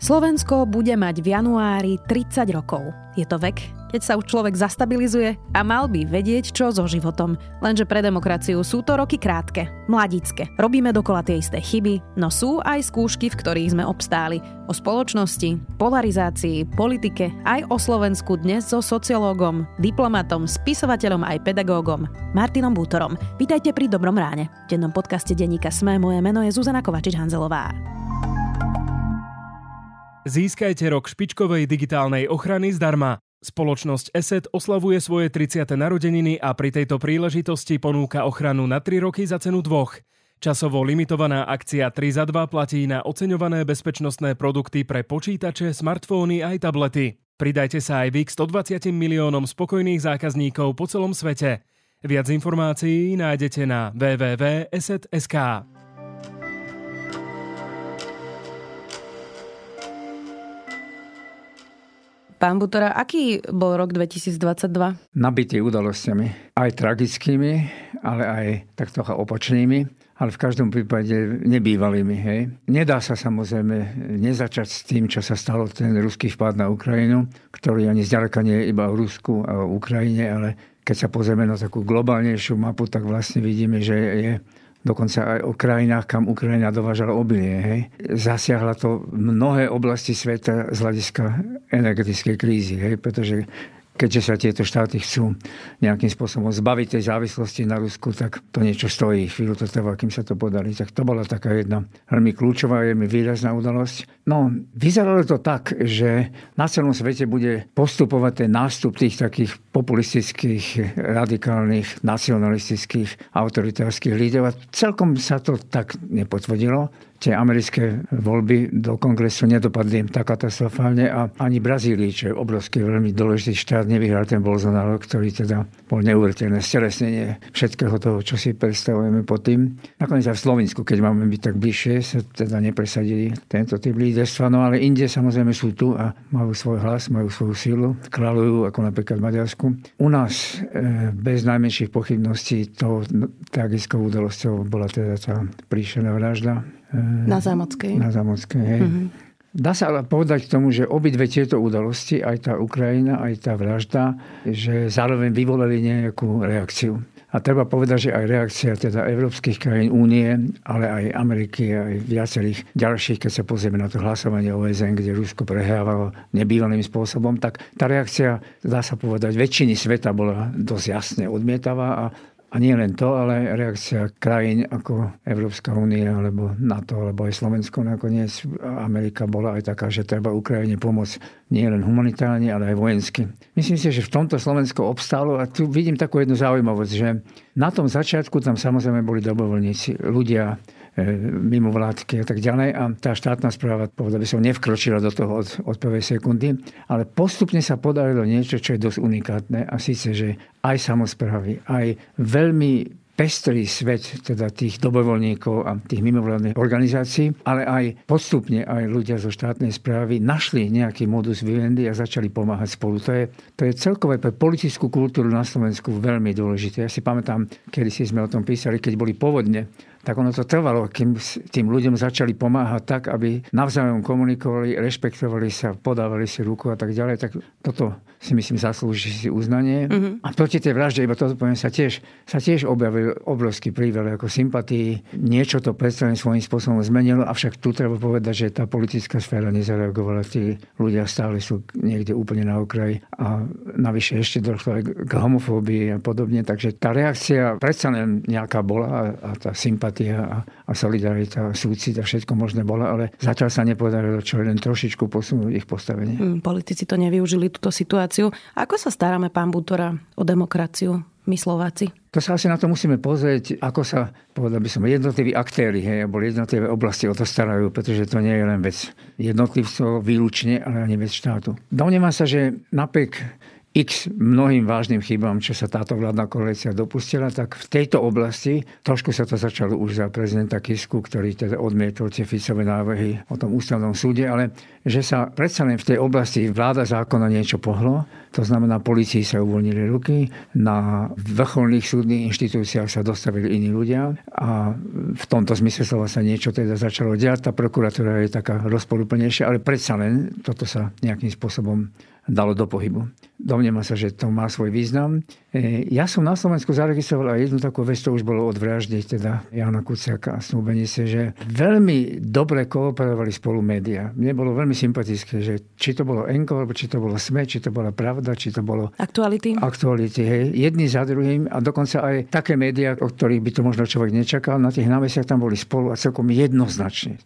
Slovensko bude mať v januári 30 rokov. Je to vek, keď sa už človek zastabilizuje a mal by vedieť, čo so životom. Lenže pre demokraciu sú to roky krátke, mladické. Robíme dokola tie isté chyby, no sú aj skúšky, v ktorých sme obstáli. O spoločnosti, polarizácii, politike, aj o Slovensku dnes so sociológom, diplomatom, spisovateľom aj pedagógom Martinom Bútorom. Vítajte pri Dobrom ráne. V dennom podcaste denníka SME moje meno je Zuzana Kováčik-Hanzelová. Získajte rok špičkovej digitálnej ochrany zdarma. Spoločnosť Eset oslavuje svoje 30. narodeniny a pri tejto príležitosti ponúka ochranu na 3 roky za cenu 2. Časovo limitovaná akcia 3 za 2 platí na oceňované bezpečnostné produkty pre počítače, smartfóny aj tablety. Pridajte sa aj vy k 120 miliónom spokojných zákazníkov po celom svete. Viac informácií nájdete na www.eset.sk. Pán Bútora, aký bol rok 2022? Nabitý udalosťami. Aj tragickými, ale aj tak trocha opačnými, ale v každom prípade nebývalými. Hej. Nedá sa samozrejme nezačať s tým, čo sa stalo, ten ruský vpád na Ukrajinu, ktorý ani zďaleka nie je iba v Rusku a v Ukrajine, ale keď sa pozrieme na takú globálnejšiu mapu, tak vlastne vidíme, že je dokonca aj o krajinách, kam Ukrajina dovážala obilie. Hej. Zasiahla to mnohé oblasti sveta z hľadiska energetickej krízy, hej, pretože keďže sa tieto štáty chcú nejakým spôsobom zbaviť tej závislosti na Rusku, tak to niečo stojí. Chvíľu to trvá, kým sa to podarí. Tak to bola taká jedna veľmi kľúčová, veľmi výrazná udalosť. No, vyzeralo to tak, že na celom svete bude postupovať ten nástup tých takých populistických, radikálnych, nacionalistických, autoritárskych lídrov. A celkom sa to tak nepotvrdilo. Tie americké voľby do kongresu nedopadli tak katastrofálne a ani Brazílii, čo je obrovský, veľmi dôležitý štát, nevyhral ten Bolsonaro, ktorý teda bol neuveriteľné stelesnenie všetkého toho, čo si predstavujeme pod tým. Nakoniec aj v Slovensku, keď máme byť tak bližšie, sa teda nepresadili tento typ líderstva, no ale Indie samozrejme sú tu a majú svoj hlas, majú svoju sílu, kráľujú, ako napríklad v Maďarsku. U nás bez najmenších pochybností tou tragickou udalosťou bola teda tá príšerná vražda na Zámockej. Mm-hmm. Dá sa ale povedať k tomu, že obidve tieto udalosti, aj tá Ukrajina, aj tá vražda, že zároveň vyvolali nejakú reakciu. A treba povedať, že aj reakcia teda európskych krajín Únie, ale aj Ameriky, aj viacerých ďalších, keď sa pozrieme na to hlasovanie OSN, kde Rusko prehrávalo nebývalým spôsobom, tak tá reakcia, dá sa povedať, väčšiny sveta bola dosť jasne odmietavá. A nie len to, ale reakcia krajín ako Európska únia, alebo NATO, alebo aj Slovensko nakoniec. Amerika bola aj taká, že treba Ukrajine pomôcť nie len humanitárne, ale aj vojensky. Myslím si, že v tomto Slovensko obstálo a tu vidím takú jednu zaujímavosť, že na tom začiatku tam samozrejme boli dobrovoľníci, ľudia, mimovládky a tak ďalej. A tá štátna správa, povedal by som, nevkročila do toho od prvej sekundy, ale postupne sa podarilo niečo, čo je dosť unikátne, a síce, že aj samosprávy, aj veľmi pestrý svet teda tých dobrovoľníkov a tých mimovládnych organizácií, ale aj postupne aj ľudia zo štátnej správy našli nejaký modus vivendi a začali pomáhať spolu. To je celkové pre politickú kultúru na Slovensku veľmi dôležité. Ja si pamätám, kedysi sme o tom písali, keď boli povodne, tak ono to trvalo, kým tým ľuďom začali pomáhať tak, aby navzájom komunikovali, rešpektovali sa, podávali si ruku a tak ďalej. Tak toto si myslím zaslúži si uznanie. Mm-hmm. A proti tej vražde, iba toto poviem, sa tiež objavil obrovský príval ako sympatii. Niečo to predstavne svojím spôsobom zmenilo, avšak tu treba povedať, že tá politická sféra nezareagovala. Tí ľudia stále sú niekde úplne na okraji a navyše ešte došlo aj k homofóbii a podobne. Takže tá reakcia predstavne nejaká bola a tá sympatia a solidarita, súcit a všetko možné bolo, ale zatiaľ sa nepodarilo čo len trošičku posunúť ich postavenie. Politici to nevyužili, túto situáciu. Ako sa staráme, pán Bútora, o demokraciu my Slováci? To sa asi na to musíme pozrieť, ako sa, povedal by som, jednotliví aktéri, hej, alebo jednotlivé oblasti o to starajú, pretože to nie je len vec jednotlivcov výlučne, ale ani vec štátu. Domnievam sa, že napriek x mnohým vážnym chybám, čo sa táto vládna koalícia dopustila, tak v tejto oblasti trošku sa to začalo už za prezidenta Kisku, ktorý teda odmietol tie Ficové návrhy o tom ústavnom súde, ale že sa predsa len v tej oblasti vláda zákona niečo pohlo, to znamená, polícii sa uvoľnili ruky, na vrcholných súdnych inštitúciách sa dostavili iní ľudia a v tomto zmysle slova sa niečo teda začalo diať. Tá prokuratúra je taká rozporúplnejšia, ale predsa len toto sa nejakým spôsobom dalo do pohybu. Domnievam sa, že to má svoj význam. Ja som na Slovensku zaregistroval aj jednu takú vec, to už bolo od vraždy, teda Jana Kuciaka a snúbenice, že veľmi dobre kooperovali spolu médiá. Mne bolo veľmi sympatické, že či to bolo Enko, alebo či to bolo SME, či to bola Pravda, či to bolo Aktuality, hej. Jedni za druhým a dokonca aj také médiá, o ktorých by to možno človek nečakal, na tých námestiach tam boli spolu a celkom jednoznačne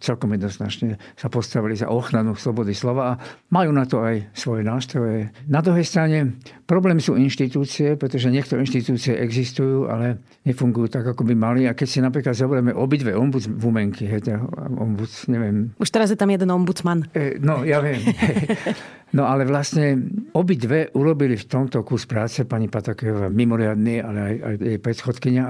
sa postavili za ochranu slobody slova a majú na to aj svoje nástroje. Na druhej strane problém sú inštitúcie, pretože niektoré inštitúcie existujú, ale nefungujú tak, ako by mali. A keď si napríklad zoberieme obidve ombudswomenky, neviem. Už teraz je tam jeden ombudsman. Ja viem. No ale vlastne obidve urobili v tomto kus práce, pani Pataková mimoriadne, ale aj jej predchodkyňa.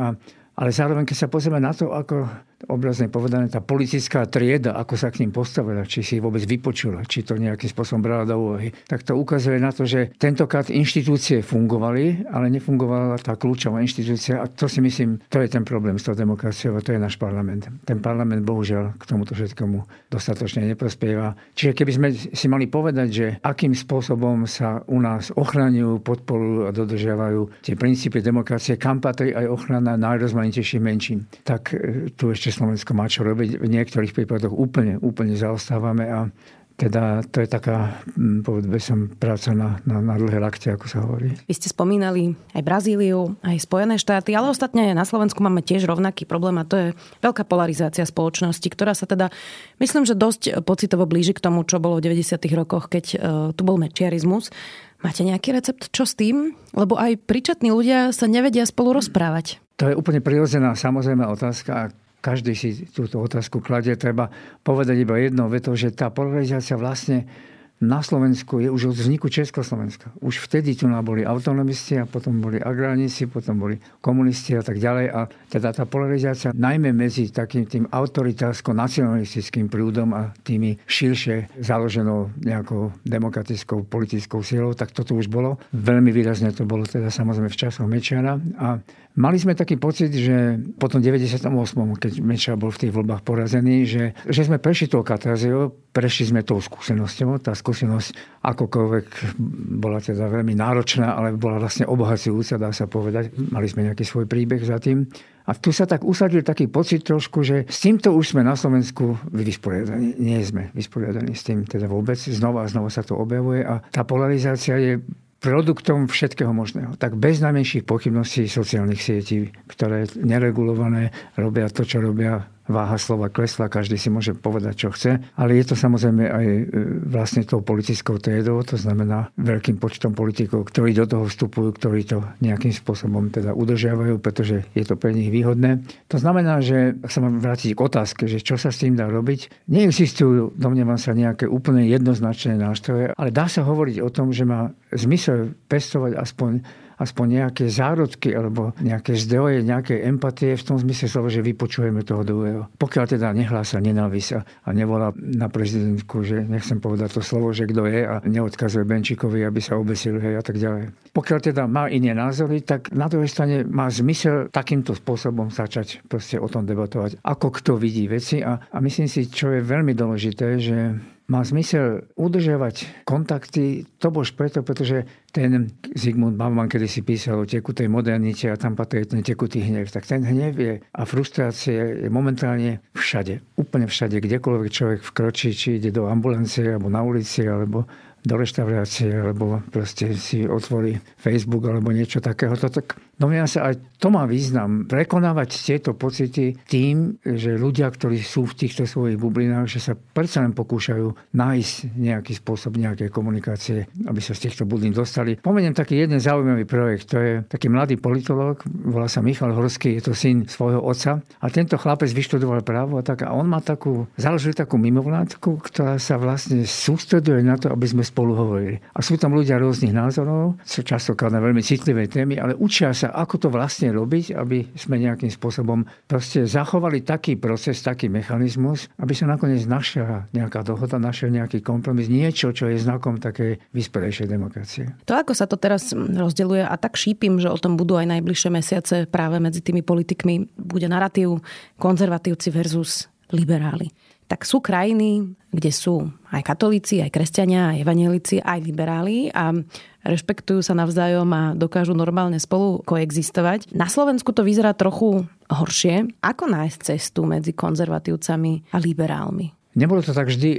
Ale zároveň, keď sa pozrieme na to, ako obrazne povedané, tá politická trieda, ako sa k ním postavila, či si vôbec vypočula, či to nejakým spôsobom brala do úvahy, tak to ukazuje na to, že tentokrát inštitúcie fungovali, ale nefungovala tá kľúčová inštitúcia a to si myslím, to je ten problém s tou demokraciou, to je náš parlament. Ten parlament bohužiaľ k tomuto všetkomu dostatočne neprospieva. Čiže keby sme si mali povedať, že akým spôsobom sa u nás ochraňujú, podporujú a dodržiavajú tie princípy demokracie, kam patrí aj ochrana najrozmanitejších menšín, tak tu ešte Slovensko má čo robiť. V niektorých prípadoch úplne zaostávame a teda to je taká, povedme som, práca na dlhé lakte, ako sa hovorí. Vy ste spomínali aj Brazíliu, aj Spojené štáty, ale ostatne na Slovensku máme tiež rovnaký problém a to je veľká polarizácia spoločnosti, ktorá sa teda, myslím, že dosť pocitovo blíži k tomu, čo bolo v 90. rokoch, keď tu bol mečiarizmus. Máte nejaký recept, čo s tým? Lebo aj príčetní ľudia sa nevedia spolu rozprávať. To je úplne prirodzená, samozrejme otázka. Každý si túto otázku kladie. Treba povedať iba jednou vetou, že tá polarizácia vlastne na Slovensku je už od vzniku Československa. Už vtedy tu boli autonomisti a potom boli agrárnici, potom boli komunisti a tak ďalej. A teda tá polarizácia najmä medzi takým tým autoritársko-nacionalistickým prúdom a tými širšie založenou nejakou demokratickou politickou silou, tak toto už bolo. Veľmi výrazne to bolo teda samozrejme v časoch Mečiara a mali sme taký pocit, že po tom 98., keď Mečiar bol v tých voľbách porazený, že sme prešli tou katarziou, prešli sme tou skúsenosťou. Tá skúsenosť akokoľvek bola teda veľmi náročná, ale bola vlastne obohacujúca, dá sa povedať. Mali sme nejaký svoj príbeh za tým. A tu sa tak usadil taký pocit trošku, že s týmto už sme na Slovensku vysporiadaní. Nie sme vysporiadaní s tým teda vôbec. Znova a znova sa to objavuje a tá polarizácia je produktom všetkého možného. Tak bez najmenších pochybností sociálnych sietí, ktoré neregulované robia to, čo robia, váha slova klesla, každý si môže povedať, čo chce, ale je to samozrejme aj vlastne tou politickou triedou, to znamená veľkým počtom politikov, ktorí do toho vstupujú, ktorí to nejakým spôsobom teda udržiavajú, pretože je to pre nich výhodné. To znamená, že sa mám vrátiť k otázke, že čo sa s tým dá robiť. Neexistujú, domnievam sa, nejaké úplne jednoznačné nástroje, ale dá sa hovoriť o tom, že má zmysel pestovať aspoň nejaké zárodky alebo nejaké zdroje, nejaké empatie v tom zmysle slova, že vypočujeme toho druhého. Pokiaľ teda nehlása nenávisa a nevolá na prezidentku, že nechcem povedať to slovo, že kto je a neodkazuje Benčíkovi, aby sa obesil, hej, a tak ďalej. Pokiaľ teda má iné názory, tak na druhej strane má zmysel takýmto spôsobom začať proste o tom debatovať, ako kto vidí veci a myslím si, čo je veľmi dôležité, že má zmysel udržiavať kontakty, to bož preto, pretože ten Zygmunt Bauman kedysi písal o tekutej modernite a tam patrí ten tekutý hnev. Tak ten hnev a frustrácie je momentálne všade. Úplne všade, kdekoľvek človek vkročí, či ide do ambulancie, alebo na ulici, alebo do reštaurácie, alebo proste si otvorí Facebook alebo niečo takého. Tak domnievam sa, aj to má význam prekonávať tieto pocity tým, že ľudia, ktorí sú v týchto svojich bublinách, že sa predsa len pokúšajú nájsť nejaký spôsob, nejaké komunikácie, aby sa z týchto bublín dostali. Pomeniem taký jeden zaujímavý projekt. To je taký mladý politológ, volá sa Michal Horský, je to syn svojho otca. A tento chlapec vyštudoval právo a on založil takú mimovládku, ktorá sa vlastne sústreduje na to, aby sme spolu hovorili. A sú tam ľudia rôznych názorov, sú častokrát na veľmi citlivé témy, ale učia sa, ako to vlastne robiť, aby sme nejakým spôsobom proste zachovali taký proces, taký mechanizmus, aby sa nakoniec našla nejaká dohoda, našiel nejaký kompromis, niečo, čo je znakom takej vyspelejšej demokracie. To, ako sa to teraz rozdeľuje, a tak šípim, že o tom budú aj najbližšie mesiace práve medzi tými politikmi, bude narratív konzervatívci versus liberáli. Tak sú krajiny, kde sú aj katolíci, aj kresťania, aj evanjelici, aj liberáli a rešpektujú sa navzájom a dokážu normálne spolu koexistovať. Na Slovensku to vyzerá trochu horšie. Ako nájsť cestu medzi konzervatívcami a liberálmi? Nebolo to tak vždy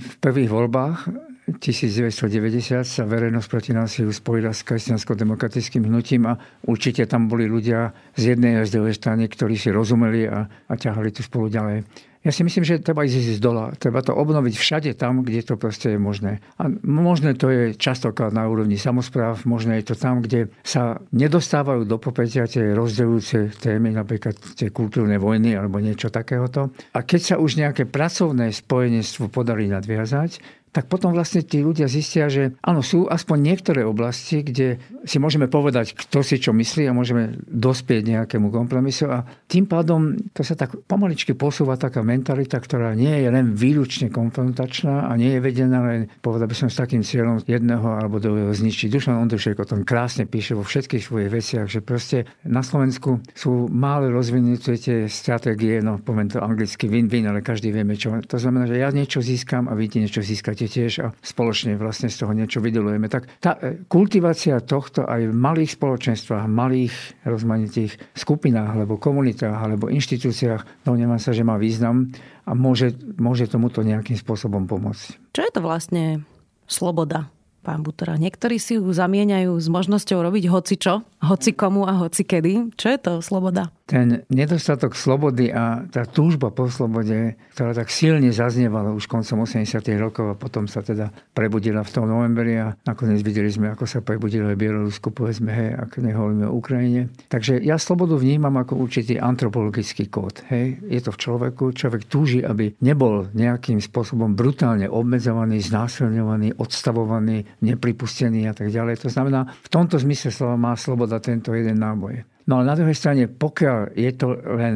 v prvých voľbách. 1990 sa verejnosť proti násiliu spojila s kresťansko-demokratickým hnutím a určite tam boli ľudia z jednej a z druhej strany, ktorí si rozumeli a ťahali tu spolu ďalej. Ja si myslím, že treba ísť z dola. Treba to obnoviť všade tam, kde to proste je možné. A možné to je častokrát na úrovni samospráv, možné je to tam, kde sa nedostávajú do popredia tie rozdeľujúce témy, napríklad tie kultúrne vojny alebo niečo takéhoto. A keď sa už nejaké pracovné spojenectvo podarí nadviazať, tak potom vlastne tí ľudia zistia, že áno, sú aspoň niektoré oblasti, kde si môžeme povedať, kto si čo myslí a môžeme dospieť nejakému kompromisu. A tým pádom to sa tak pomaličky posúva taká mentalita, ktorá nie je len výlučne konfrontačná a nie je vedená len, povedal by som, s takým cieľom jedného alebo druhého zničiť. Dušan Ondrušek o tom krásne píše vo všetkých svojich veciach, že proste na Slovensku sú málo rozvinuté tie stratégie, no poviem to anglicky win-win, ale každý vieme čo. To znamená, že ja niečo získam a vy niečo získate tiež a spoločne vlastne z toho niečo vydelujeme. Tak tá kultivácia tohto aj v malých spoločenstvách, malých rozmanitých skupinách, alebo komunitách, alebo inštitúciách, domnievam sa, že má význam a môže tomuto nejakým spôsobom pomôcť. Čo je to vlastne sloboda, pán Bútora? Niektorí si ju zamieňajú s možnosťou robiť hocičo, hocikomu a hocikedy. Čo je to sloboda? Ten nedostatok slobody a tá túžba po slobode, ktorá tak silne zaznievala už koncom 80. rokov a potom sa teda prebudila v tom novembri a nakoniec videli sme, ako sa prebudilo aj Bielorusku, povedzme, hej, ak nehovoríme o Ukrajine. Takže ja slobodu vnímam ako určitý antropologický kód. Hej. Je to v človeku. Človek túži, aby nebol nejakým spôsobom brutálne obmedzovaný, znásilňovaný, odstavovaný, nepripustený a tak ďalej. To znamená, v tomto zmysle slova má sloboda tento jeden náboj. No ale na druhej strane, pokiaľ je to len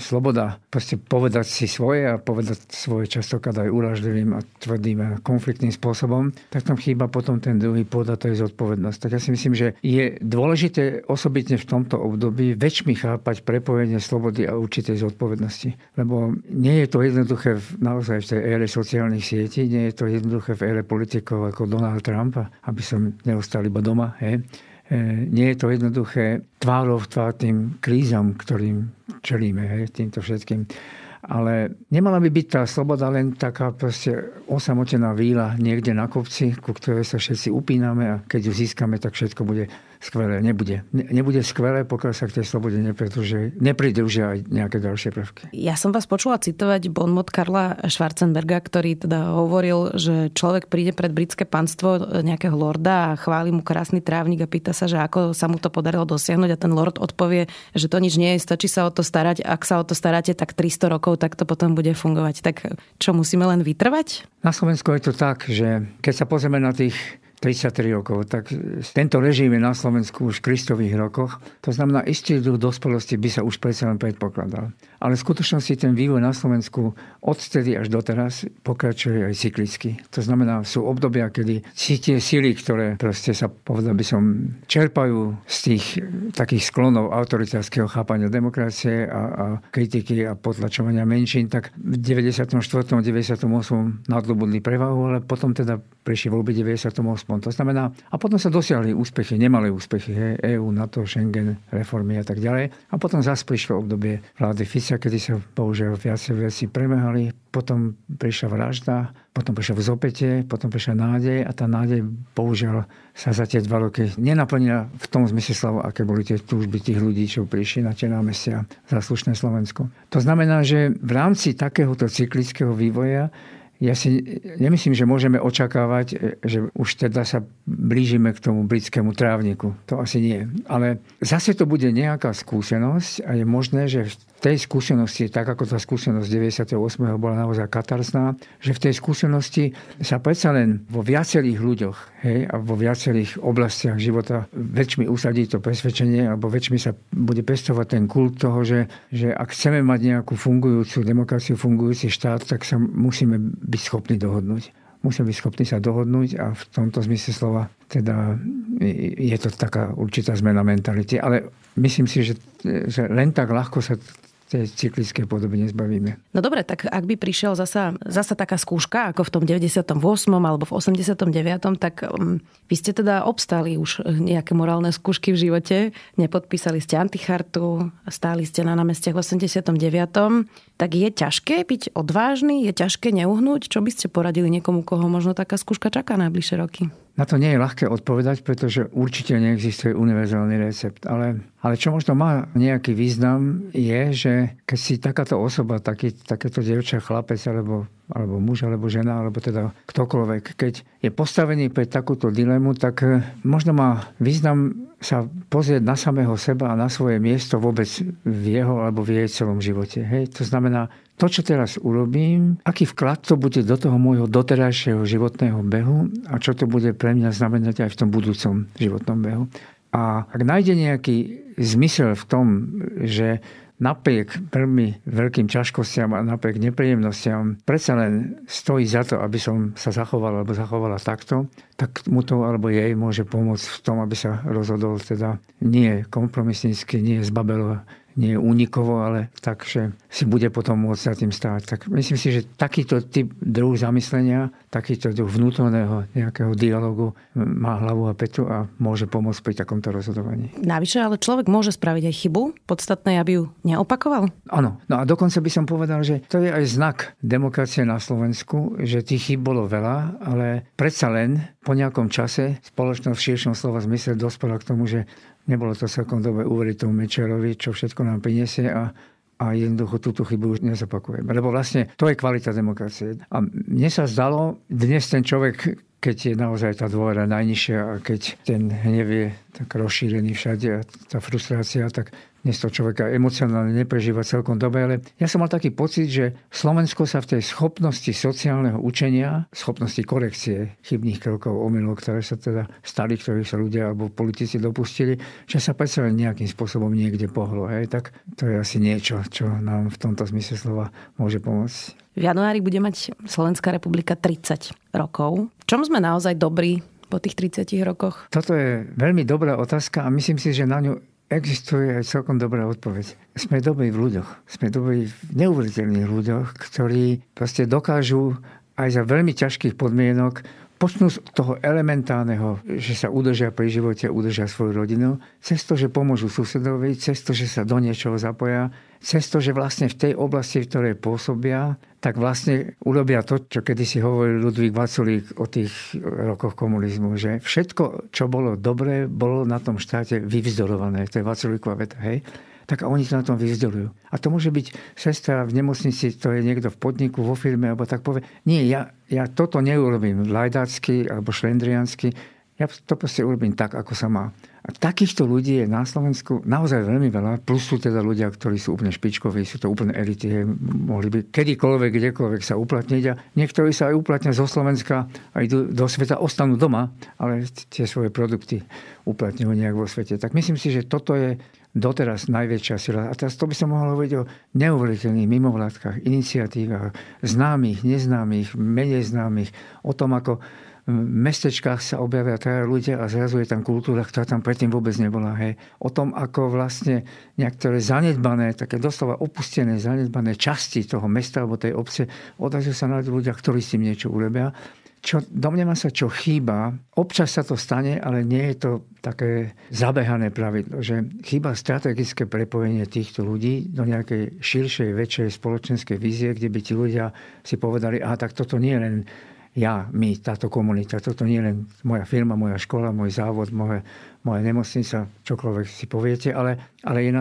sloboda proste povedať si svoje a povedať svoje častokrát aj urážlivým a tvrdým a konfliktným spôsobom, tak tam chýba potom ten druhý pôd a to je zodpovednosť. Tak ja si myslím, že je dôležité osobitne v tomto období väčšmi chápať prepojenie slobody a určitej zodpovednosti. Lebo nie je to jednoduché naozaj v tej ére sociálnych sietí, nie je to jednoduché v ére politikov ako Donald Trump, aby som neostal iba doma, hej. Nie je to jednoduché tvárou v tvár tým krízam, ktorým čelíme, hej, týmto všetkým. Ale nemala by byť tá sloboda len taká proste osamotená víla niekde na kopci, ku ktorej sa všetci upíname a keď ju získame, tak všetko bude skvelé. Nebude. Nebude skvelé, pokiaľ sa k tej slobode nepridružia aj nejaké ďalšie prvky. Ja som vás počula citovať bonmot Karla Schwarzenberga, ktorý teda hovoril, že človek príde pred britské panstvo nejakého lorda a chváli mu krásny trávnik a pýta sa, že ako sa mu to podarilo dosiahnuť a ten lord odpovie, že to nič nie je, stačí sa o to starať. Ak sa o to staráte, tak 300 rokov, tak to potom bude fungovať. Tak čo, musíme len vytrvať? Na Slovensku je to tak, že keď sa pozrieme na tých 33 rokov. Tak tento režim je na Slovensku už v kristových rokoch. To znamená, istý druh dospelosti by sa už predsa len predpokladal. Ale v skutočnosti ten vývoj na Slovensku odtedy až doteraz pokračuje aj cyklicky. To znamená, sú obdobia, kedy si tie síly, ktoré proste sa, povedal by som, čerpajú z tých takých sklonov autoritárskeho chápania demokracie a kritiky a potlačovania menšín, tak v 94. 98. nadobudli prevahu, ale potom teda prišli voľby 98. To znamená, a potom sa dosiahli úspechy, nemalé úspechy, EU, NATO, Schengen, reformy a tak ďalej. A potom zase prišlo obdobie vlády Fica, kedy sa bohužiaľ viacej veci premehali, potom prišla vražda, potom prišlo vzopätie, potom prišla nádej a tá nádej bohužiaľ sa za tie 2 roky nenaplnila v tom zmysle slova, aké boli tie túžby tých ľudí, čo prišli na tie námestia za slušné Slovensko. To znamená, že v rámci takéhoto cyklického vývoja Ja si nemyslím, že môžeme očakávať, že už teda sa blížime k tomu britskému trávniku. To asi nie. Ale zase to bude nejaká skúsenosť a je možné, že v tej skúsenosti, tak ako tá skúsenosť 98. bola naozaj katarsná, že v tej skúsenosti sa predsa len vo viacerých ľuďoch, hej, a vo viacerých oblastiach života väčšmi usadí to presvedčenie, alebo väčšmi sa bude pestovať ten kult toho, že ak chceme mať nejakú fungujúcu demokraciu, fungujúci štát, tak sa musíme byť schopný dohodnúť. Musíme byť schopní sa dohodnúť a v tomto zmysle slova teda je to taká určitá zmena mentality. Ale myslím si, že len tak ľahko sa tej cyklickej podobe nezbavíme. No dobre, tak ak by prišiel zasa taká skúška, ako v tom 98. alebo v 89., tak vy ste teda obstali už nejaké morálne skúšky v živote, nepodpísali ste antichartu, stáli ste na námestiach v 89., tak je ťažké byť odvážny, je ťažké neuhnúť? Čo by ste poradili niekomu, koho možno taká skúška čaká najbližšie roky? Na to nie je ľahké odpovedať, pretože určite neexistuje univerzálny recept. Ale čo možno má nejaký význam je, že keď si takáto osoba, takéto dievča, chlapec, alebo muž, alebo žena, alebo teda ktokoľvek, keď je postavený pre takúto dilemu, tak možno má význam sa pozrieť na samého seba a na svoje miesto vôbec v jeho alebo v jej celom živote. Hej? To znamená, to, čo teraz urobím, aký vklad to bude do toho môjho doterajšieho životného behu a čo to bude pre mňa znamenať aj v tom budúcom životnom behu. A ak nájde nejaký zmysel v tom, že napriek veľmi veľkým ťažkostiam a napriek nepríjemnostiam predsa len stojí za to, aby som sa zachoval alebo zachovala takto, tak mu to alebo jej môže pomôcť v tom, aby sa rozhodol teda nie kompromisnícky, nie zbabelo, nie únikovo, ale tak, že si bude potom môcť za tým stáť. Tak myslím si, že takýto typ druh zamyslenia, takýto druh vnútorného nejakého dialogu má hlavu a petu a môže pomôcť pri takomto rozhodovaní. Navyše, ale človek môže spraviť aj chybu, podstatné, aby ju neopakoval? Áno. No a dokonca by som povedal, že to je aj znak demokracie na Slovensku, že tých chyb bolo veľa, ale predsa len po nejakom čase spoločnosť v širšom slova zmysle dospela k tomu, že nebolo to celkom dobre uveriť tomu Mečerovi, čo všetko nám priniesie a jednoducho túto chybu už nezopakujeme. Lebo vlastne to je kvalita demokracie. A mne sa zdalo, dnes ten človek, keď je naozaj tá dôvera najnižšia a keď ten hnev je tak rozšírený všade a tá frustrácia, tak dnes to človeka emocionálne neprežíva celkom dobre, ale ja som mal taký pocit, že Slovensko sa v tej schopnosti sociálneho učenia, schopnosti korekcie chybných krokov, omylov, ktoré sa teda stali, ktorých sa ľudia alebo politici dopustili, že sa predsa nejakým spôsobom niekde pohlo. Hej? Tak to je asi niečo, čo nám v tomto zmysle slova môže pomôcť. V januári bude mať Slovenská republika 30 rokov. V čom sme naozaj dobrí po tých 30 rokoch? Toto je veľmi dobrá otázka a myslím si, že na ňu existuje aj celkom dobrá odpoveď. Sme dobrí v ľuďoch. Sme dobrí v neuveriteľných ľuďoch, ktorí proste dokážu aj za veľmi ťažkých podmienok počnú z toho elementárneho, že sa udržia pri živote, udržia svoju rodinu, cez to, že pomôžu susedovi, cez to, že sa do niečoho zapoja, cez to, že vlastne v tej oblasti, v ktorej pôsobia, tak vlastne urobia to, čo kedysi hovoril Ludvík Vaculík o tých rokoch komunizmu, že všetko, čo bolo dobré, bolo na tom štáte vyvzdorované. To je Vaculíkova veta, hej? Tak a oni to na tom vyvzdorujú. A to môže byť sestra v nemocnici, to je niekto v podniku, vo firme, alebo tak povie, nie, ja toto neurobím lajdácky alebo šlendriánsky, ja to proste urobím tak, ako sa má. A takýchto ľudí je na Slovensku naozaj veľmi veľa, plus sú teda ľudia, ktorí sú úplne špičkoví, sú to úplne elity, hej, mohli by kedykoľvek, kdekoľvek sa uplatniť a niektorí sa aj uplatnia zo Slovenska a idú do sveta, ostanú doma, ale tie svoje produkty uplatňujú nejak vo svete. Tak myslím si, že toto je doteraz najväčšia sila. A teraz to by som mohol hovoriť o neuveriteľných mimovládkach, iniciatívach, známych, neznámych, menej známych, o tom, ako v mestečkách sa objavia traja ľudia a zrazu je tam kultúra, ktorá tam predtým vôbec nebola. Hej. O tom, ako vlastne niektoré zanedbané, také doslova opustené, zanedbané časti toho mesta alebo tej obce odrazu sa nájdú ľudia, ktorí s tým niečo urobia. Domnievam sa, čo chýba. Občas sa to stane, ale nie je to také zabehané pravidlo, že chýba strategické prepojenie týchto ľudí do nejakej širšej, väčšej spoločenskej vízie, kde by ti ľudia si povedali, aha, tak toto nie je len táto komunita, toto nie je len moja firma, moja škola, môj závod, moje moja nemocnica, čokoľvek si poviete, ale je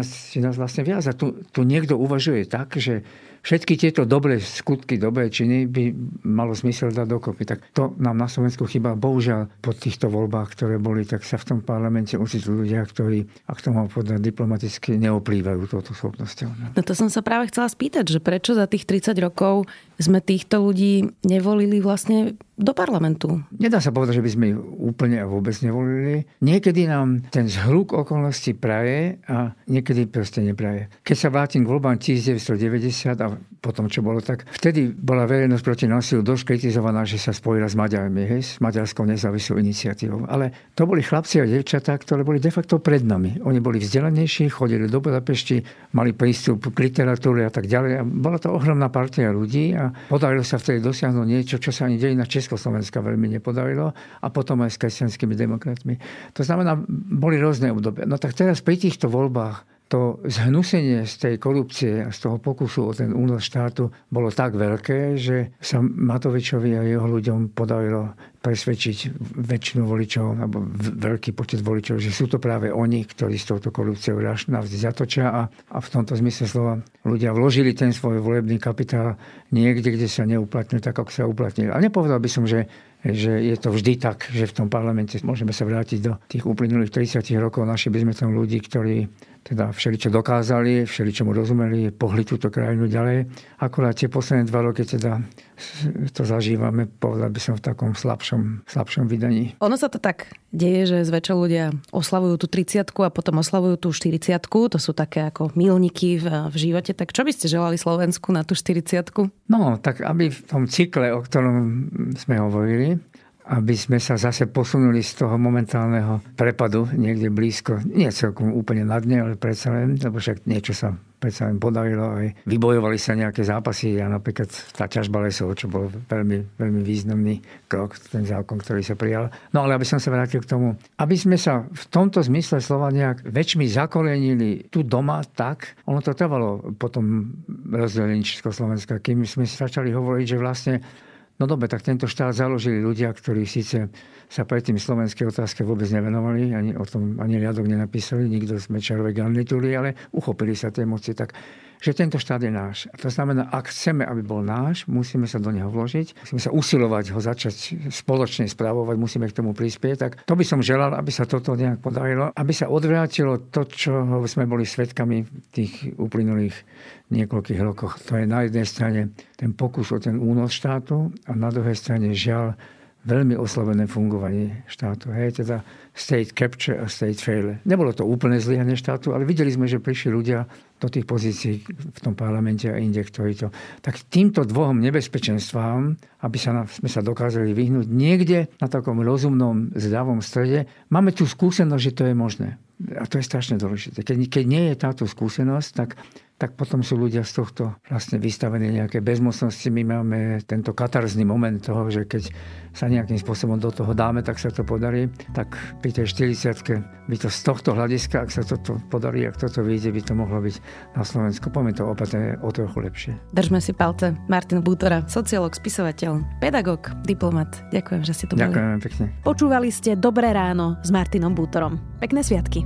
nás vlastne viac. A tu niekto uvažuje tak, že všetky tieto dobré skutky, dobré činy by malo zmysel dať dokopy. Tak to nám na Slovensku chýba. Bohužiaľ, po týchto voľbách, ktoré boli, tak sa v tom parlamente ocitli ľudia, ktorí, ak to mám povedať diplomaticky, neoplývajú touto schopnosťou. No to som sa práve chcela spýtať, že prečo za tých 30 rokov sme týchto ľudí nevolili vlastne do parlamentu? Nedá sa povedať, že by sme ich úplne a vôbec nevolili. Niekedy nám ten zhluk okolností praje a niekedy proste nepraje. Keď sa vrátim k voľbám 1990 a potom, čo bolo, tak vtedy bola verejnosť proti násilu dosť kritizovaná, že sa spojila s Maďarmi, hej, s Maďarskou nezávislou iniciatívou. Ale to boli chlapci a dievčatá, ktoré boli de facto pred nami. Oni boli vzdelanejší, chodili do Budapešti, mali prístup k literatúre a tak ďalej. A bola to ohromná partia ľudí a podarilo sa vtedy dosiahnuť niečo, čo sa ani dejinách Československa veľmi nepodarilo, a potom aj s kresťanskými demokratmi. To znamená, boli rôzne obdobia. No tak teraz pri týchto voľbách to zhnusenie z tej korupcie a z toho pokusu o ten únos štátu bolo tak veľké, že sa Matovičovi a jeho ľuďom podarilo presvedčiť väčšinu voličov alebo veľký počet voličov, že sú to práve oni, ktorí s touto korupciou navždy zatočia, a v tomto zmysle slova ľudia vložili ten svoj volebný kapitál niekde, kde sa neuplatnil tak, ako sa uplatnil. A nepovedal by som, že je to vždy tak, že v tom parlamente môžeme sa vrátiť do tých uplynulých 30 rokov. Naši by sme tam ľudí, ktorí teda všeličo dokázali, všeličo mu rozumeli, pohli túto krajinu ďalej. Akurát tie posledné 2 roky teda to zažívame, povedal by som, v takom slabšom vydaní. Ono sa to tak deje, že zväčša ľudia oslavujú tú 30-ku a potom oslavujú tú 40-ku. To sú také ako milníky v živote. Tak čo by ste želali Slovensku na tú 40-ku? No, tak aby v tom cykle, o ktorom sme hovorili, aby sme sa zase posunuli z toho momentálneho prepadu niekde blízko, nie celkom úplne na dne, ale predsa len, lebo však niečo sa predsa len podarilo, aj vybojovali sa nejaké zápasy, a napríklad tá ťažba lesov, čo bol veľmi, veľmi významný krok, ten zákon, ktorý sa prijal. No ale aby som sa vrátil k tomu, aby sme sa v tomto zmysle slova nejak väčšmi zakorenili tu doma, tak ono to trvalo potom rozdelení Československa, kým sme začali hovoriť, že vlastne no dobre, tak tento štát založili ľudia, ktorí síce sa predtým slovenskej otázke vôbec nevenovali, ani o tom ani riadok nenapísali, nikto z Mečiarovej garnitúry, ale uchopili sa tej moci tak, že tento štát je náš. A to znamená, ak chceme, aby bol náš, musíme sa do neho vložiť, musíme sa usilovať ho začať spoločne spravovať, musíme k tomu prispieť. Tak to by som želal, aby sa toto nejak podarilo, aby sa odvrátilo to, čo sme boli svedkami v tých uplynulých niekoľkých rokoch. To je na jednej strane ten pokus o ten únos štátu a na druhej strane žiaľ veľmi oslabené fungovanie štátu. Hej, teda state capture a state failure. Nebolo to úplné zlyhanie štátu, ale videli sme, že prišli ľudia do tých pozícií v tom parlamente a inde, ktorí to... Tak týmto dvom nebezpečenstvám, aby sme sa dokázali vyhnúť niekde na takom rozumnom zdravom strede, máme tú skúsenosť, že to je možné. A to je strašne dôležité. Keď nie je táto skúsenosť, tak potom sú ľudia z tohto vlastne vystavení nejaké bezmocnosti. My máme tento katarzný moment toho, že keď sa nejakým spôsobom do toho dáme, tak sa to podarí. Tak pri tej 40-ke by to z tohto hľadiska, ak sa toto podarí, ak toto vyjde, by to mohlo byť na Slovensku. Poviem to opatrne, o trochu lepšie. Držme si palce. Martin Bútora, sociológ, spisovateľ, pedagóg, diplomat. Ďakujem, že ste tu boli. Ďakujem pekne. Počúvali ste Dobré ráno s Martinom Bútorom. Pekné sviatky.